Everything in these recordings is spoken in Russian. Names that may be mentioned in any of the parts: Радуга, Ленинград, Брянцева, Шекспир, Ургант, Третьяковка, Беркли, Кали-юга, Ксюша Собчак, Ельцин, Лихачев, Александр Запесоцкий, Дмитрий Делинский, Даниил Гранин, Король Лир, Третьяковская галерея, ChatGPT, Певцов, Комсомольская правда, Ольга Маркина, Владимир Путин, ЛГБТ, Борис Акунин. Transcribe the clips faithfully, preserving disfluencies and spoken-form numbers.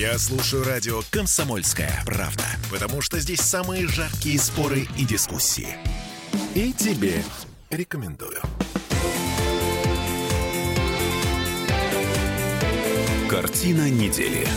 Я слушаю радио «Комсомольская правда», потому что здесь самые жаркие споры и дискуссии. И тебе рекомендую. Картина недели.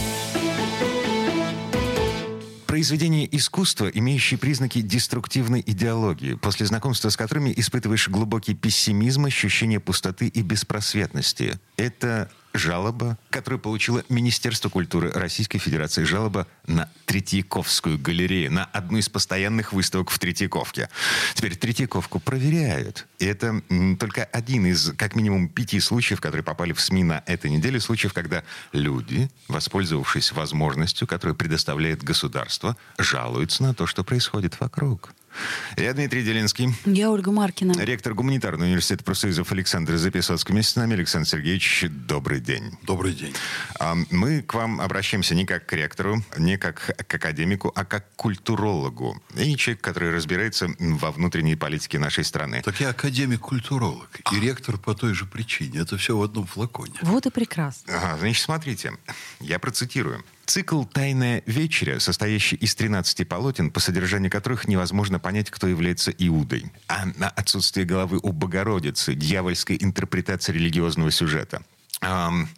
Произведения искусства, имеющие признаки деструктивной идеологии, после знакомства с которыми испытываешь глубокий пессимизм, ощущение пустоты и беспросветности. Это жалоба, которую получило Министерство культуры Российской Федерации. Жалоба на Третьяковскую галерею, на одну из постоянных выставок в Третьяковке. Теперь Третьяковку проверяют. И это только один из как минимум пяти случаев, которые попали в СМИ на этой неделе. Случаев, когда люди, воспользовавшись возможностью, которую предоставляет государство, жалуются на то, что происходит вокруг. Я Дмитрий Делинский. Я Ольга Маркина. Ректор гуманитарного университета профсоюзов Александр Запесоцкий. Вместе с нами Александр Сергеевич. Добрый день. Добрый день. Мы к вам обращаемся не как к ректору, не как к академику, а как к культурологу. И человек, который разбирается во внутренней политике нашей страны. Так я академик-культуролог. И а. ректор по той же причине. Это все в одном флаконе. Вот и прекрасно. Ага, значит, смотрите. Я процитирую. Цикл «Тайная вечеря», состоящий из тринадцати полотен, по содержанию которых невозможно понять, кто является Иудой. А на отсутствие головы у Богородицы, дьявольской интерпретации религиозного сюжета. Эм,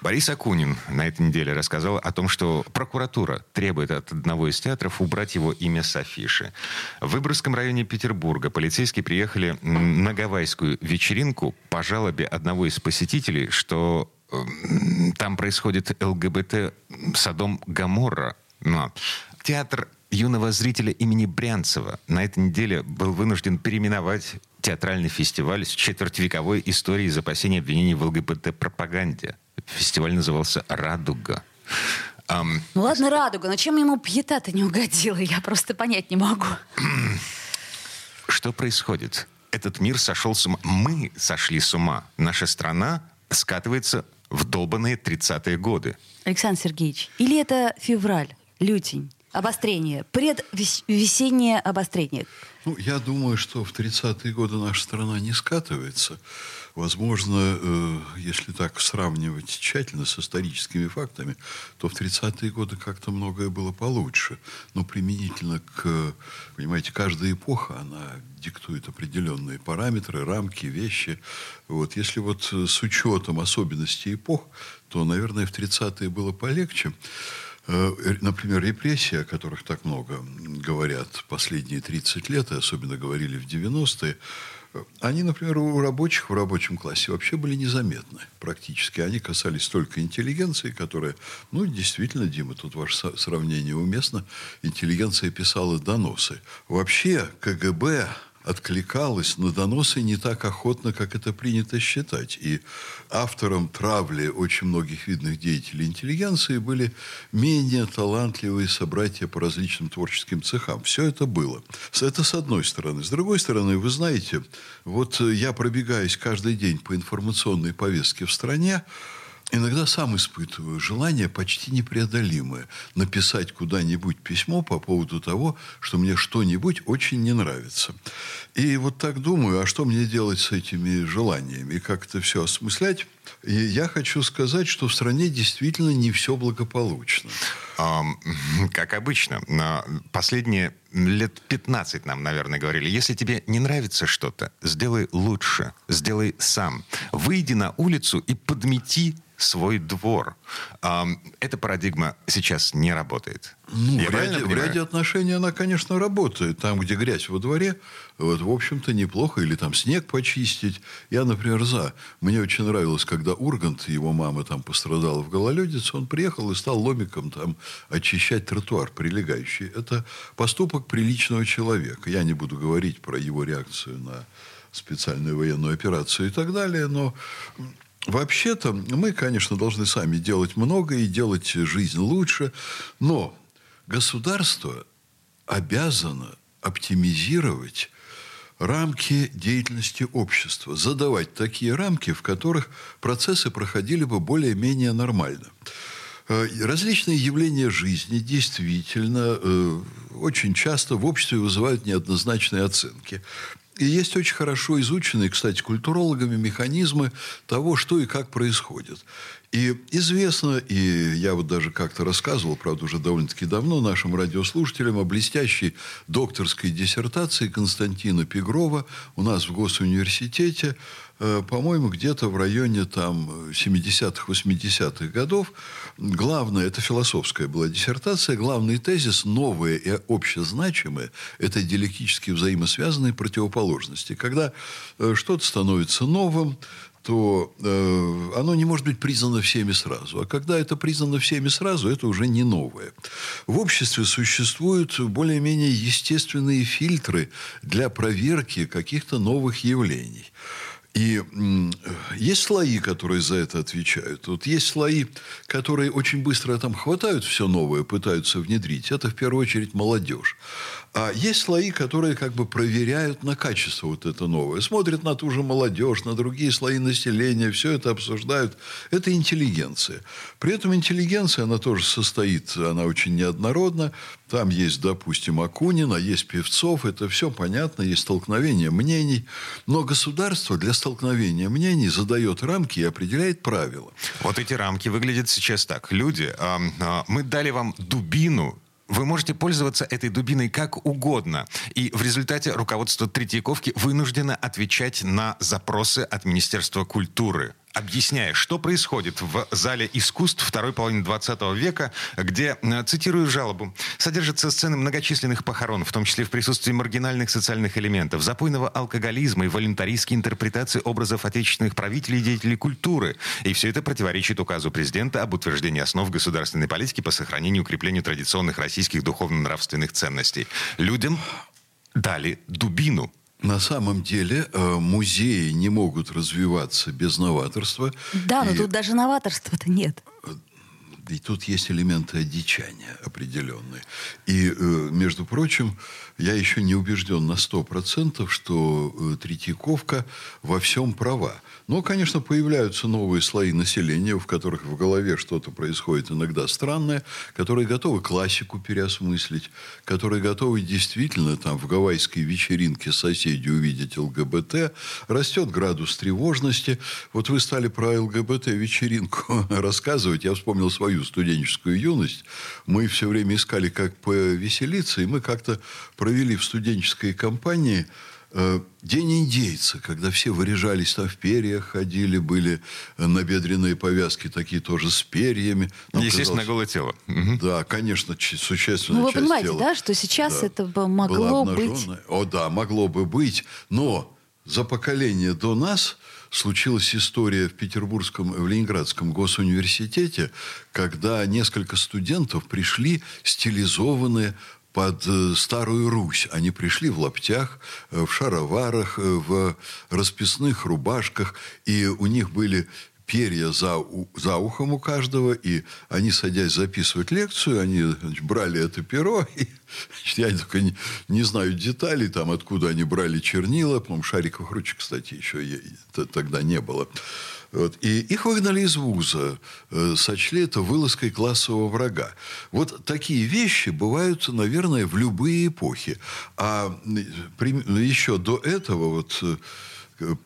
Борис Акунин на этой неделе рассказал о том, что прокуратура требует от одного из театров убрать его имя с афиши. В Выборгском районе Петербурга полицейские приехали на гавайскую вечеринку по жалобе одного из посетителей, что... Там происходит ЛГБТ Содом Гоморра. Но театр юного зрителя имени Брянцева на этой неделе был вынужден переименовать театральный фестиваль с четвертьвековой историей из опасений обвинений в ЛГБТ-пропаганде. Фестиваль назывался «Радуга». Um, ну ладно, «Радуга», но чем ему пьета-то не угодила? Я просто понять не могу. Что происходит? Этот мир сошел с ума. Мы сошли с ума. Наша страна скатывается... в долбанные тридцатые годы. Александр Сергеевич, или это февраль, лютень, обострение, предвесеннее обострение? Ну, я думаю, что в тридцатые годы наша страна не скатывается. Возможно, э, если так сравнивать тщательно с историческими фактами, то в тридцатые годы как-то многое было получше. Но применительно к... Понимаете, каждая эпоха, она диктует определенные параметры, рамки, вещи. Вот. Если вот с учетом особенностей эпох, то, наверное, в тридцатые было полегче. Например, репрессии, о которых так много говорят последние тридцать лет, и особенно говорили в девяностые, они, например, у рабочих в рабочем классе вообще были незаметны практически. Они касались только интеллигенции, которая, ну, действительно, Дима, тут ваше сравнение уместно, интеллигенция писала доносы. Вообще КГБ... откликалась на доносы не так охотно, как это принято считать. И автором травли очень многих видных деятелей интеллигенции были менее талантливые собратья по различным творческим цехам. Все это было. Это с одной стороны. С другой стороны, вы знаете, вот я пробегаюсь каждый день по информационной повестке в стране, иногда сам испытываю желание почти непреодолимое написать куда-нибудь письмо по поводу того, что мне что-нибудь очень не нравится. И вот так думаю, а что мне делать с этими желаниями и как это все осмыслять? И я хочу сказать, что в стране действительно не все благополучно. Как обычно, последние лет пятнадцать нам, наверное, говорили, если тебе не нравится что-то, сделай лучше, сделай сам. Выйди на улицу и подмети свой двор. Эта парадигма сейчас не работает. Ну, в, ряде, в ряде отношений она, конечно, работает. Там, где грязь во дворе, вот, в общем-то, неплохо. Или там снег почистить. Я, например, за. Мне очень нравилось, когда Ургант, его мама там пострадала в гололедице, он приехал и стал ломиком там очищать тротуар прилегающий. Это поступок приличного человека. Я не буду говорить про его реакцию на специальную военную операцию и так далее, но... Вообще-то мы, конечно, должны сами делать много и делать жизнь лучше, но государство обязано оптимизировать рамки деятельности общества, задавать такие рамки, в которых процессы проходили бы более-менее нормально. Различные явления жизни действительно э, очень часто в обществе вызывают неоднозначные оценки. И есть очень хорошо изученные, кстати, культурологами механизмы того, что и как происходит. И известно, и я вот даже как-то рассказывал, правда, уже довольно-таки давно нашим радиослушателям о блестящей докторской диссертации Константина Пегрова у нас в Госуниверситете, по-моему, где-то в районе там, семидесятых-восьмидесятых годов. Главное, это философская была диссертация, главный тезис, новые и общезначимые, это диалектически взаимосвязанные противоположности. Когда что-то становится новым, то э, оно не может быть признано всеми сразу. А когда это признано всеми сразу, это уже не новое. В обществе существуют более-менее естественные фильтры для проверки каких-то новых явлений. И есть слои, которые за это отвечают. Вот есть слои, которые очень быстро там хватают все новое, пытаются внедрить. Это, в первую очередь, молодежь. А есть слои, которые как бы проверяют на качество вот это новое. Смотрят на ту же молодежь, на другие слои населения. Все это обсуждают. Это интеллигенция. При этом интеллигенция, она тоже состоит, она очень неоднородна. Там есть, допустим, Акунин, а есть Певцов. Это все понятно. Есть столкновение мнений. Но государство для столкновения мнений задает рамки и определяет правила. Вот эти рамки выглядят сейчас так. Люди, мы дали вам дубину. Вы можете пользоваться этой дубиной как угодно. И в результате руководство Третьяковки вынуждено отвечать на запросы от Министерства культуры, объясняя, что происходит в зале искусств второй половины двадцатого века, где, цитирую жалобу, содержатся сцены многочисленных похорон, в том числе в присутствии маргинальных социальных элементов, запойного алкоголизма и волюнтаристской интерпретации образов отечественных правителей и деятелей культуры. И все это противоречит указу президента об утверждении основ государственной политики по сохранению и укреплению традиционных российских духовно-нравственных ценностей. Людям дали дубину. На самом деле музеи не могут развиваться без новаторства. Да, но и... тут даже новаторства-то нет. И тут есть элементы одичания определенные. И, между прочим, я еще не убежден на сто процентов, что Третьяковка во всем права. Но, конечно, появляются новые слои населения, в которых в голове что-то происходит иногда странное, которые готовы классику переосмыслить, которые готовы действительно там в гавайской вечеринке соседей увидеть ЛГБТ. Растет градус тревожности. Вот вы стали про ЛГБТ-вечеринку рассказывать. Я вспомнил свою студенческую юность. Мы все время искали, как повеселиться, и мы как-то провели в студенческой компании День индейца, когда все выряжались там в перьях, ходили, были набедренные повязки такие тоже с перьями. Нам Естественно, казалось, голое тело. Угу. Да, конечно, существенная ну, часть тела. Вы понимаете, тела, да, что сейчас да, это могло быть... О да, могло бы быть, но за поколение до нас... Случилась история в Петербургском, в Ленинградском госуниверситете, когда несколько студентов пришли стилизованные под Старую Русь. Они пришли в лаптях, в шароварах, в расписных рубашках, и у них были... перья за, у, за ухом у каждого, и они, садясь записывать лекцию, они, значит, брали это перо, и, значит, я только не, не знаю деталей, там, откуда они брали чернила, по-моему, шариковых ручек, кстати, еще е- тогда не было. Вот. И их выгнали из вуза, э, сочли это вылазкой классового врага. Вот такие вещи бывают, наверное, в любые эпохи. А при, еще до этого вот... Э,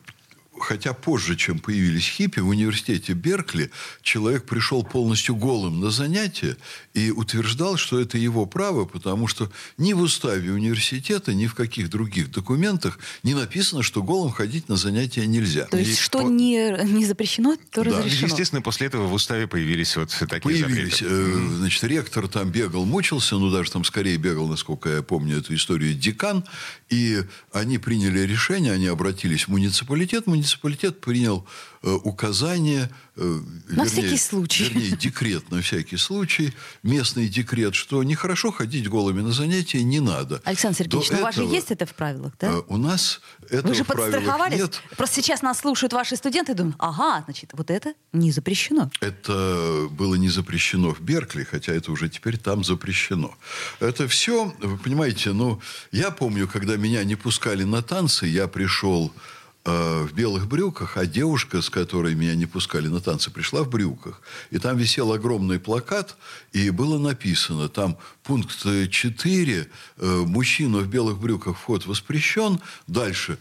Хотя позже, чем появились хиппи, в университете Беркли человек пришел полностью голым на занятия и утверждал, что это его право, потому что ни в уставе университета, ни в каких других документах не написано, что голым ходить на занятия нельзя. То есть, и что по... не, не запрещено, то да, разрешено. Естественно, после этого в уставе появились вот такие появились, запреты. Э, значит, ректор там бегал, мучился, ну, даже там скорее бегал, насколько я помню эту историю, декан, и они приняли решение, они обратились в муниципалитет, муниципалитет Муниципалитет принял э, указание, э, на вернее, всякий случай. вернее, декрет на всякий случай, местный декрет, что нехорошо ходить голыми на занятия, не надо. Александр Сергеевич, до ну этого, у вас же есть это в правилах, да? Э, у нас это в правилах нет. Вы же подстраховались? Просто сейчас нас слушают ваши студенты и думают, ага, значит, вот это не запрещено. Это было не запрещено в Беркли, хотя это уже теперь там запрещено. Это все, вы понимаете, ну, я помню, когда меня не пускали на танцы, я пришел... в белых брюках, а девушка, с которой меня не пускали на танцы, пришла в брюках. И там висел огромный плакат, и было написано, там пункт четыре, мужчина в белых брюках вход воспрещен, дальше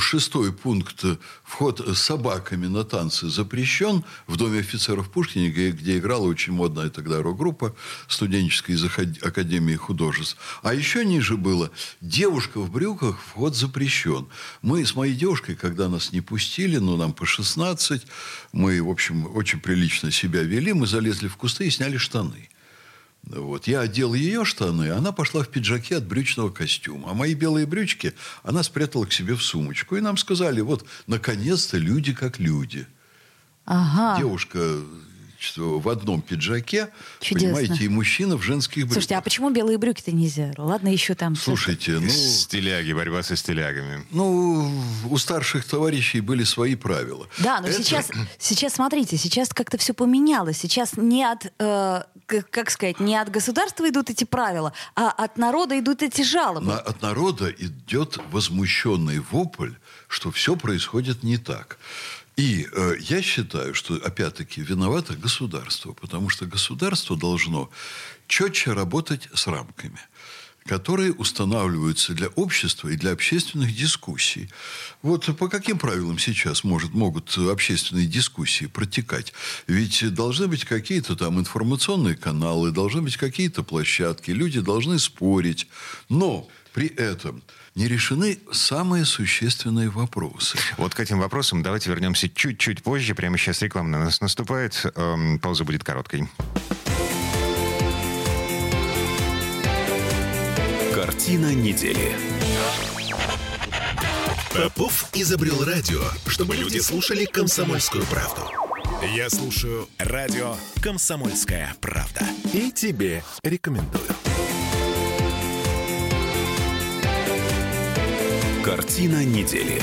шестой пункт, вход с собаками на танцы запрещен, в Доме офицеров Пушкина, где играла очень модная тогда рок-группа студенческая из Академии художеств. А еще ниже было, девушка в брюках вход запрещен. Мы с моей девушкой, когда нас не пустили, но ну, нам по шестнадцать, мы, в общем, очень прилично себя вели, мы залезли в кусты и сняли штаны. Вот. Я одел ее штаны, она пошла в пиджаке от брючного костюма, а мои белые брючки она спрятала к себе в сумочку. И нам сказали, вот, наконец-то люди как люди. Ага. Девушка в одном пиджаке, чудесно, понимаете, и мужчина в женских брюках. Слушайте, а почему белые брюки-то нельзя? Ладно, еще там... Слушайте, ну... Стиляги, борьба со стилягами. Ну, у старших товарищей были свои правила. Да, но Это... сейчас, сейчас, смотрите, сейчас как-то все поменялось. Сейчас не от, э, как сказать, не от государства идут эти правила, а от народа идут эти жалобы. На, от народа идет возмущенный вопль, что все происходит не так. И э, я считаю, что, опять-таки, виновато государство, потому что государство должно четче работать с рамками, которые устанавливаются для общества и для общественных дискуссий. Вот по каким правилам сейчас может, могут общественные дискуссии протекать? Ведь должны быть какие-то там информационные каналы, должны быть какие-то площадки, люди должны спорить. Но при этом не решены самые существенные вопросы. Вот к этим вопросам давайте вернемся чуть-чуть позже. Прямо сейчас реклама на нас наступает. Эм, пауза будет короткой. Картина недели. Попов изобрел радио, чтобы люди слушали «Комсомольскую правду». Я слушаю радио «Комсомольская правда». И тебе рекомендую. Картина недели.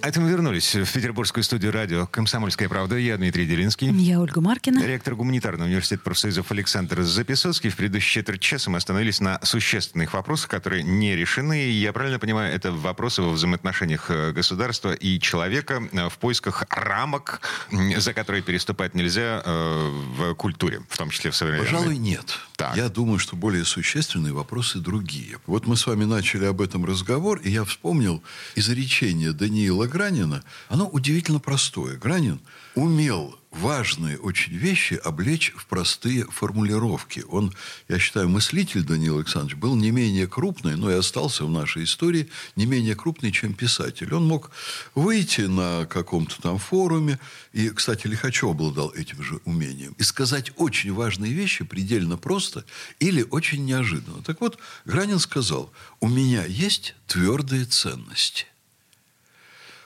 Это мы вернулись в петербургскую студию радио «Комсомольская правда». Я Дмитрий Делинский. Я Ольга Маркина. Ректор гуманитарного университета профсоюзов Александр Запесоцкий. В предыдущие четверть часа мы остановились на существенных вопросах, которые не решены. И я правильно понимаю, это вопросы во взаимоотношениях государства и человека в поисках рамок, за которые переступать нельзя в культуре, в том числе в современной. Пожалуй, нет. Так. Я думаю, что более существенные вопросы другие. Вот мы с вами начали об этом разговор, и я вспомнил изречение Даниила Гранина, оно удивительно простое. Гранин умел важные очень вещи облечь в простые формулировки. Он, я считаю, мыслитель Даниил Александрович был не менее крупный, но и остался в нашей истории не менее крупный, чем писатель. Он мог выйти на каком-то там форуме, и, кстати, Лихачев обладал этим же умением, и сказать очень важные вещи предельно просто или очень неожиданно. Так вот, Гранин сказал, у меня есть твердые ценности.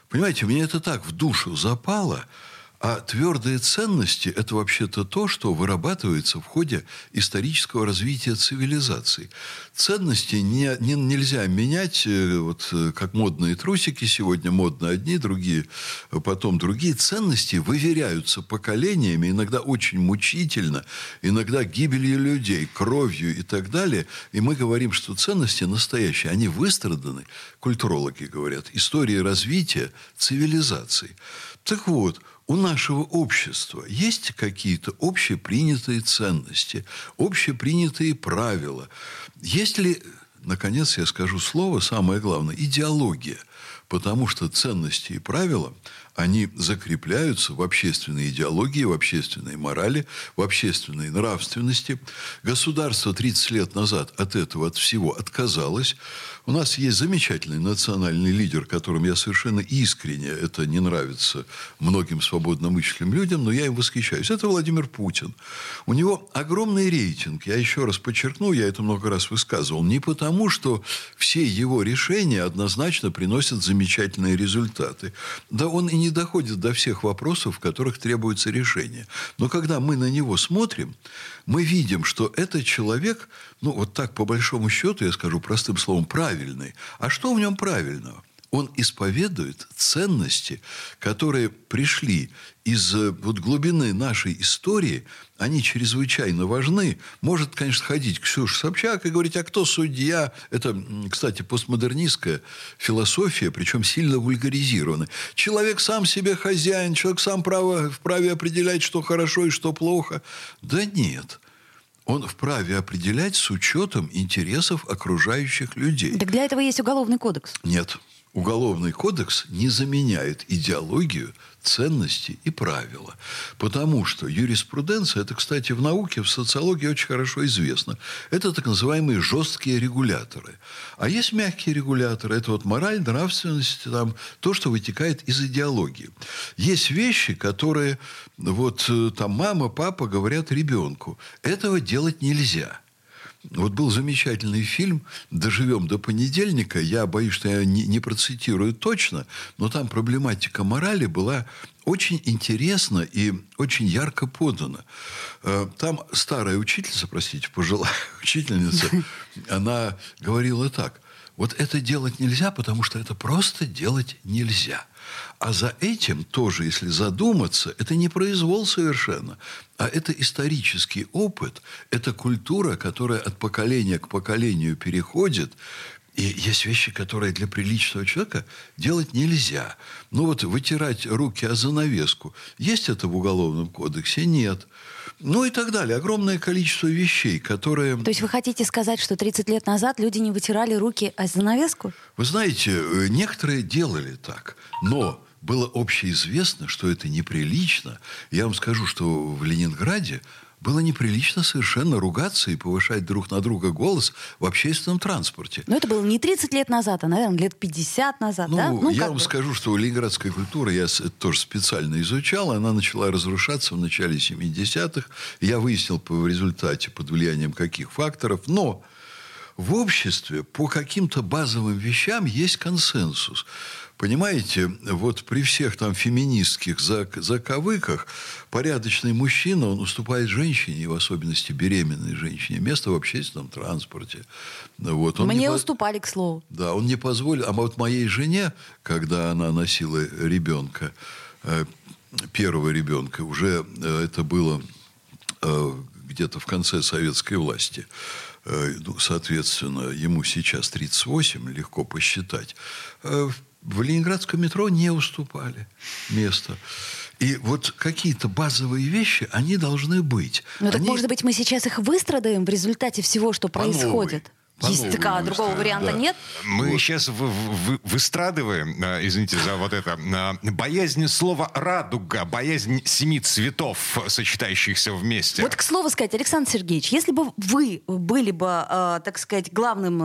Понимаете, мне это так в душу запало, а твердые ценности – это вообще-то то, что вырабатывается в ходе исторического развития цивилизации. Ценности не, не, нельзя менять, вот, как модные трусики сегодня, модно одни, другие, потом другие. Ценности выверяются поколениями, иногда очень мучительно, иногда гибелью людей, кровью и так далее. И мы говорим, что ценности настоящие, они выстраданы, культурологи говорят, истории развития цивилизации. Так вот, у нашего общества есть какие-то общепринятые ценности, общепринятые правила? Есть ли, наконец, я скажу слово, самое главное, идеология? Потому что ценности и правила, они закрепляются в общественной идеологии, в общественной морали, в общественной нравственности. Государство тридцать лет назад от этого, от всего отказалось. У нас есть замечательный национальный лидер, которым я совершенно искренне, это не нравится многим свободномыслящим людям, но я им восхищаюсь. Это Владимир Путин. У него огромный рейтинг. Я еще раз подчеркну, я это много раз высказывал. Не потому, что все его решения однозначно приносят замечательные результаты. Да он и не доходит до всех вопросов, в которых требуется решение. Но когда мы на него смотрим, мы видим, что этот человек, ну вот так по большому счету, я скажу простым словом, правильный. А что в нем правильного? Он исповедует ценности, которые пришли из вот глубины нашей истории. Они чрезвычайно важны. Может, конечно, ходить Ксюша Собчак и говорить, а кто судья? Это, кстати, постмодернистская философия, причем сильно вульгаризированная. Человек сам себе хозяин, человек сам право, вправе определять, что хорошо и что плохо. Да нет. Он вправе определять с учетом интересов окружающих людей. Так для этого есть уголовный кодекс? Нет. Уголовный кодекс не заменяет идеологию, ценности и правила. Потому что юриспруденция, это, кстати, в науке, в социологии очень хорошо известно. Это так называемые жесткие регуляторы. А есть мягкие регуляторы. Это вот мораль, нравственность, там, то, что вытекает из идеологии. Есть вещи, которые вот, там, мама, папа говорят ребенку. Этого делать нельзя. Вот был замечательный фильм «Доживем до понедельника». Я боюсь, что я не, не процитирую точно, но там проблематика морали была очень интересна и очень ярко подана. Там старая учительница, простите, пожилая учительница, она говорила так. Вот это делать нельзя, потому что это просто делать нельзя. А за этим тоже, если задуматься, это не произвол совершенно, а это исторический опыт, это культура, которая от поколения к поколению переходит. И есть вещи, которые для приличного человека делать нельзя. Ну вот вытирать руки о занавеску. Есть это в Уголовном кодексе? Нет. Ну и так далее. Огромное количество вещей, которые... То есть вы хотите сказать, что тридцать лет назад люди не вытирали руки о занавеску? Вы знаете, некоторые делали так, но... было общеизвестно, что это неприлично. Я вам скажу, что в Ленинграде было неприлично совершенно ругаться и повышать друг на друга голос в общественном транспорте. Но это было не тридцать лет назад, а, наверное, лет пятьдесят назад, ну, да? Ну, я вам бы. скажу, что ленинградская культура, я это тоже специально изучал, она начала разрушаться в начале семидесятых. Я выяснил в результате, под влиянием каких факторов, но... в обществе по каким-то базовым вещам есть консенсус. Понимаете, вот при всех там феминистских заковыках порядочный мужчина, он уступает женщине, и в особенности беременной женщине, место в общественном транспорте. Вот, он Мне не уступали, по... к слову. Да, он не позволил. А вот моей жене, когда она носила ребенка, первого ребенка, уже это было где-то в конце советской власти, соответственно, ему сейчас тридцать восемь, легко посчитать, в ленинградском метро не уступали место. И вот какие-то базовые вещи, они должны быть. Ну они... так, может быть, мы сейчас их выстрадаем в результате всего, что По происходит? Новой. Есть такая, другого варианта да. нет? Мы вот. сейчас в, в, выстрадываем, извините за вот это, боязнь слова «радуга», боязнь семи цветов, сочетающихся вместе. Вот к слову сказать, Александр Сергеевич, если бы вы были бы, так сказать, главным,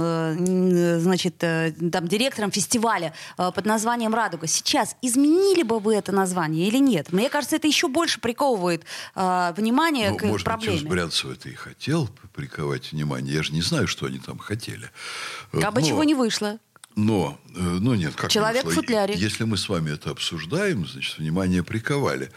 значит, там, директором фестиваля под названием «Радуга», сейчас изменили бы вы это название или нет? Мне кажется, это еще больше приковывает внимание ну, к может проблеме. Может быть, Брянцева это и хотел приковать внимание. Я же не знаю, что они там хотели. А бы чего не вышло. Но, ну нет, как Человек не вышло. в футляре. Если мы с вами это обсуждаем, значит, внимание приковали.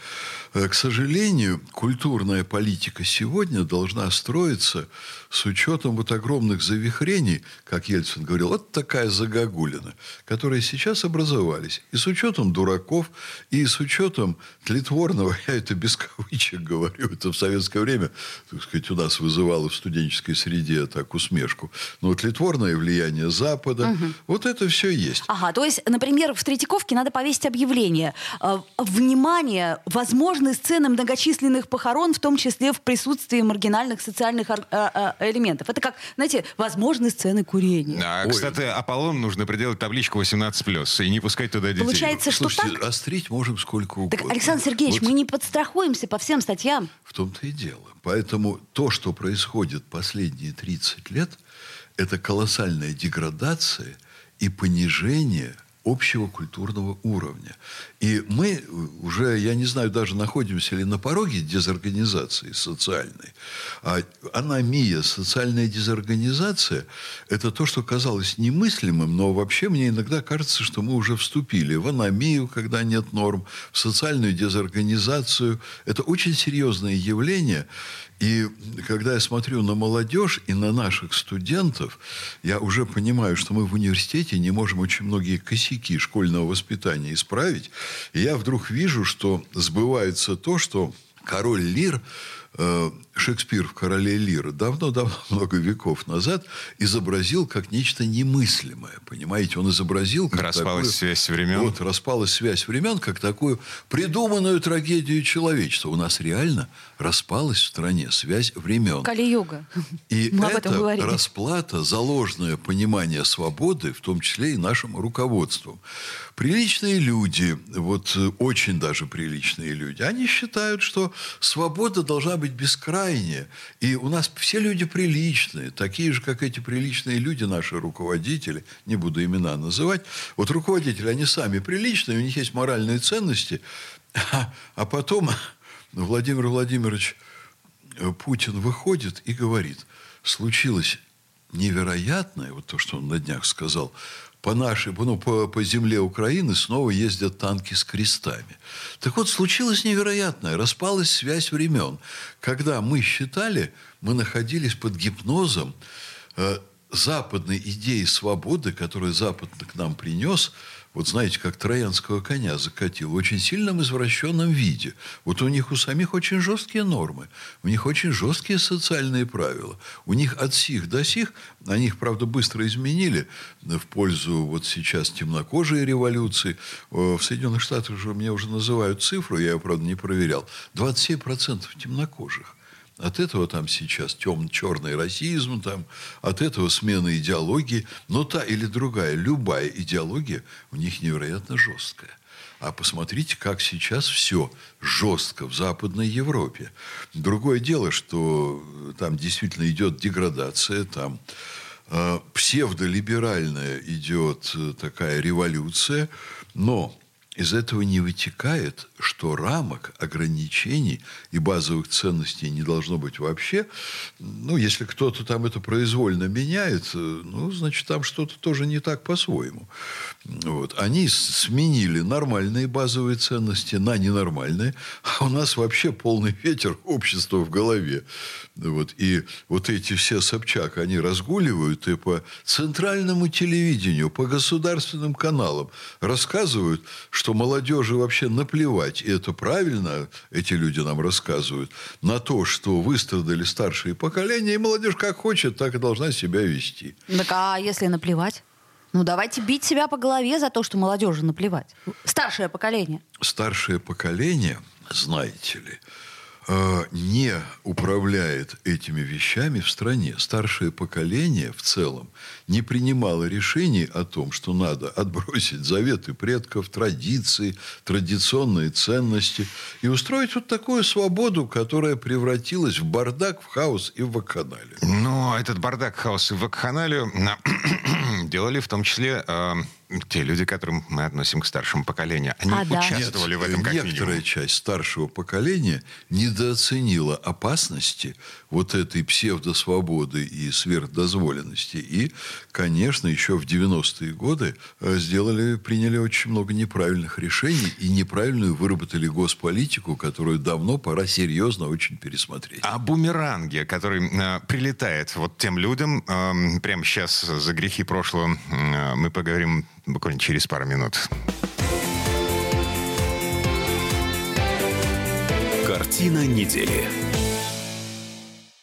К сожалению, культурная политика сегодня должна строиться с учетом вот огромных завихрений, как Ельцин говорил, вот такая загогулина, которые сейчас образовались. И с учетом дураков, и с учетом тлетворного, я это без кавычек говорю, это в советское время, так сказать, у нас вызывало в студенческой среде так усмешку. Но тлетворное влияние Запада, угу. вот это все есть. Ага, то есть, например, в Третьяковке надо повесить объявление. Внимание, возможны сцены многочисленных похорон, в том числе в присутствии маргинальных социальных элементов. Это как, знаете, возможны сцены курения. А, кстати, Аполлону нужно приделать табличку восемнадцать плюс и не пускать туда детей. Получается, что Слушайте, так? Острить можем сколько угодно. Так, Александр Сергеевич, вот. мы не подстрахуемся по всем статьям. В том-то и дело. Поэтому то, что происходит последние тридцать лет, это колоссальная деградация и понижение общего культурного уровня. И мы уже, я не знаю, даже находимся ли на пороге дезорганизации социальной. А аномия, социальная дезорганизация – это то, что казалось немыслимым, но вообще мне иногда кажется, что мы уже вступили в аномию, когда нет норм, в социальную дезорганизацию. Это очень серьезное явление. И когда я смотрю на молодежь и на наших студентов, я уже понимаю, что мы в университете не можем очень многие косяки косяки школьного воспитания исправить, я вдруг вижу, что сбывается то, что Король Лир, Шекспир в «Короле Лир», давно-давно, много веков назад, изобразил как нечто немыслимое. Понимаете, он изобразил... Как распалась такую, связь времен. Вот, распалась связь времен, как такую придуманную трагедию человечества. У нас реально распалась в стране связь времен. Кали-юга. И мы это расплата за ложное понимание свободы, в том числе и нашим руководством. Приличные люди, вот очень даже приличные люди, они считают, что свобода должна быть бескрайняя. И у нас все люди приличные, такие же, как эти приличные люди, наши руководители, не буду имена называть. Вот руководители, они сами приличные, у них есть моральные ценности. А, а потом Владимир Владимирович Путин выходит и говорит: случилось невероятное, вот то, что он на днях сказал, по нашей, ну, по, по земле Украины снова ездят танки с крестами. Так вот, случилось невероятное. Распалась связь времен. Когда мы считали, мы находились под гипнозом э, западной идеи свободы, которую Запад к нам принес, вот знаете, как троянского коня закатил, в очень сильном извращенном виде. Вот у них у самих очень жесткие нормы, у них очень жесткие социальные правила. У них от сих до сих, они их, правда, быстро изменили в пользу вот сейчас темнокожей революции. В Соединенных Штатах же мне уже называют цифру, я ее, правда, не проверял, двадцать семь процентов темнокожих. От этого там сейчас темно-черный расизм, там, от этого смена идеологии. Но та или другая, любая идеология у них невероятно жесткая. А посмотрите, как сейчас все жестко в Западной Европе. Другое дело, что там действительно идет деградация, там э, псевдолиберальная идет такая революция. Но из этого не вытекает, что рамок, ограничений и базовых ценностей не должно быть вообще. Ну, если кто-то там это произвольно меняет, ну, значит, там что-то тоже не так по-своему. Вот. Они сменили нормальные базовые ценности на ненормальные, а у нас вообще полный ветер общества в голове. Вот. И вот эти все Собчак, они разгуливают и по центральному телевидению, по государственным каналам рассказывают, что молодежи вообще наплевать, и это правильно, эти люди нам рассказывают, на то, что выстрадали старшие поколения, и молодежь как хочет, так и должна себя вести. Так а если наплевать? Ну, давайте бить себя по голове за то, что молодежи наплевать. Старшее поколение. Старшее поколение, знаете ли, не управляет этими вещами в стране. Старшее поколение в целом не принимало решений о том, что надо отбросить заветы предков, традиции, традиционные ценности и устроить вот такую свободу, которая превратилась в бардак, в хаос и в вакханалию. Но этот бардак, хаос и вакханалию делали в том числе... Э... Те люди, к которым мы относим к старшему поколению, они а, да. участвовали Нет, в этом как минимум. Некоторая часть старшего поколения недооценила опасности вот этой псевдосвободы и сверхдозволенности. И, конечно, еще в девяностые годы сделали, приняли очень много неправильных решений и неправильную выработали госполитику, которую давно пора серьезно очень пересмотреть. А бумеранги, который э, прилетает вот тем людям, э, прямо сейчас за грехи прошлого э, мы поговорим буквально через пару минут. Картина недели.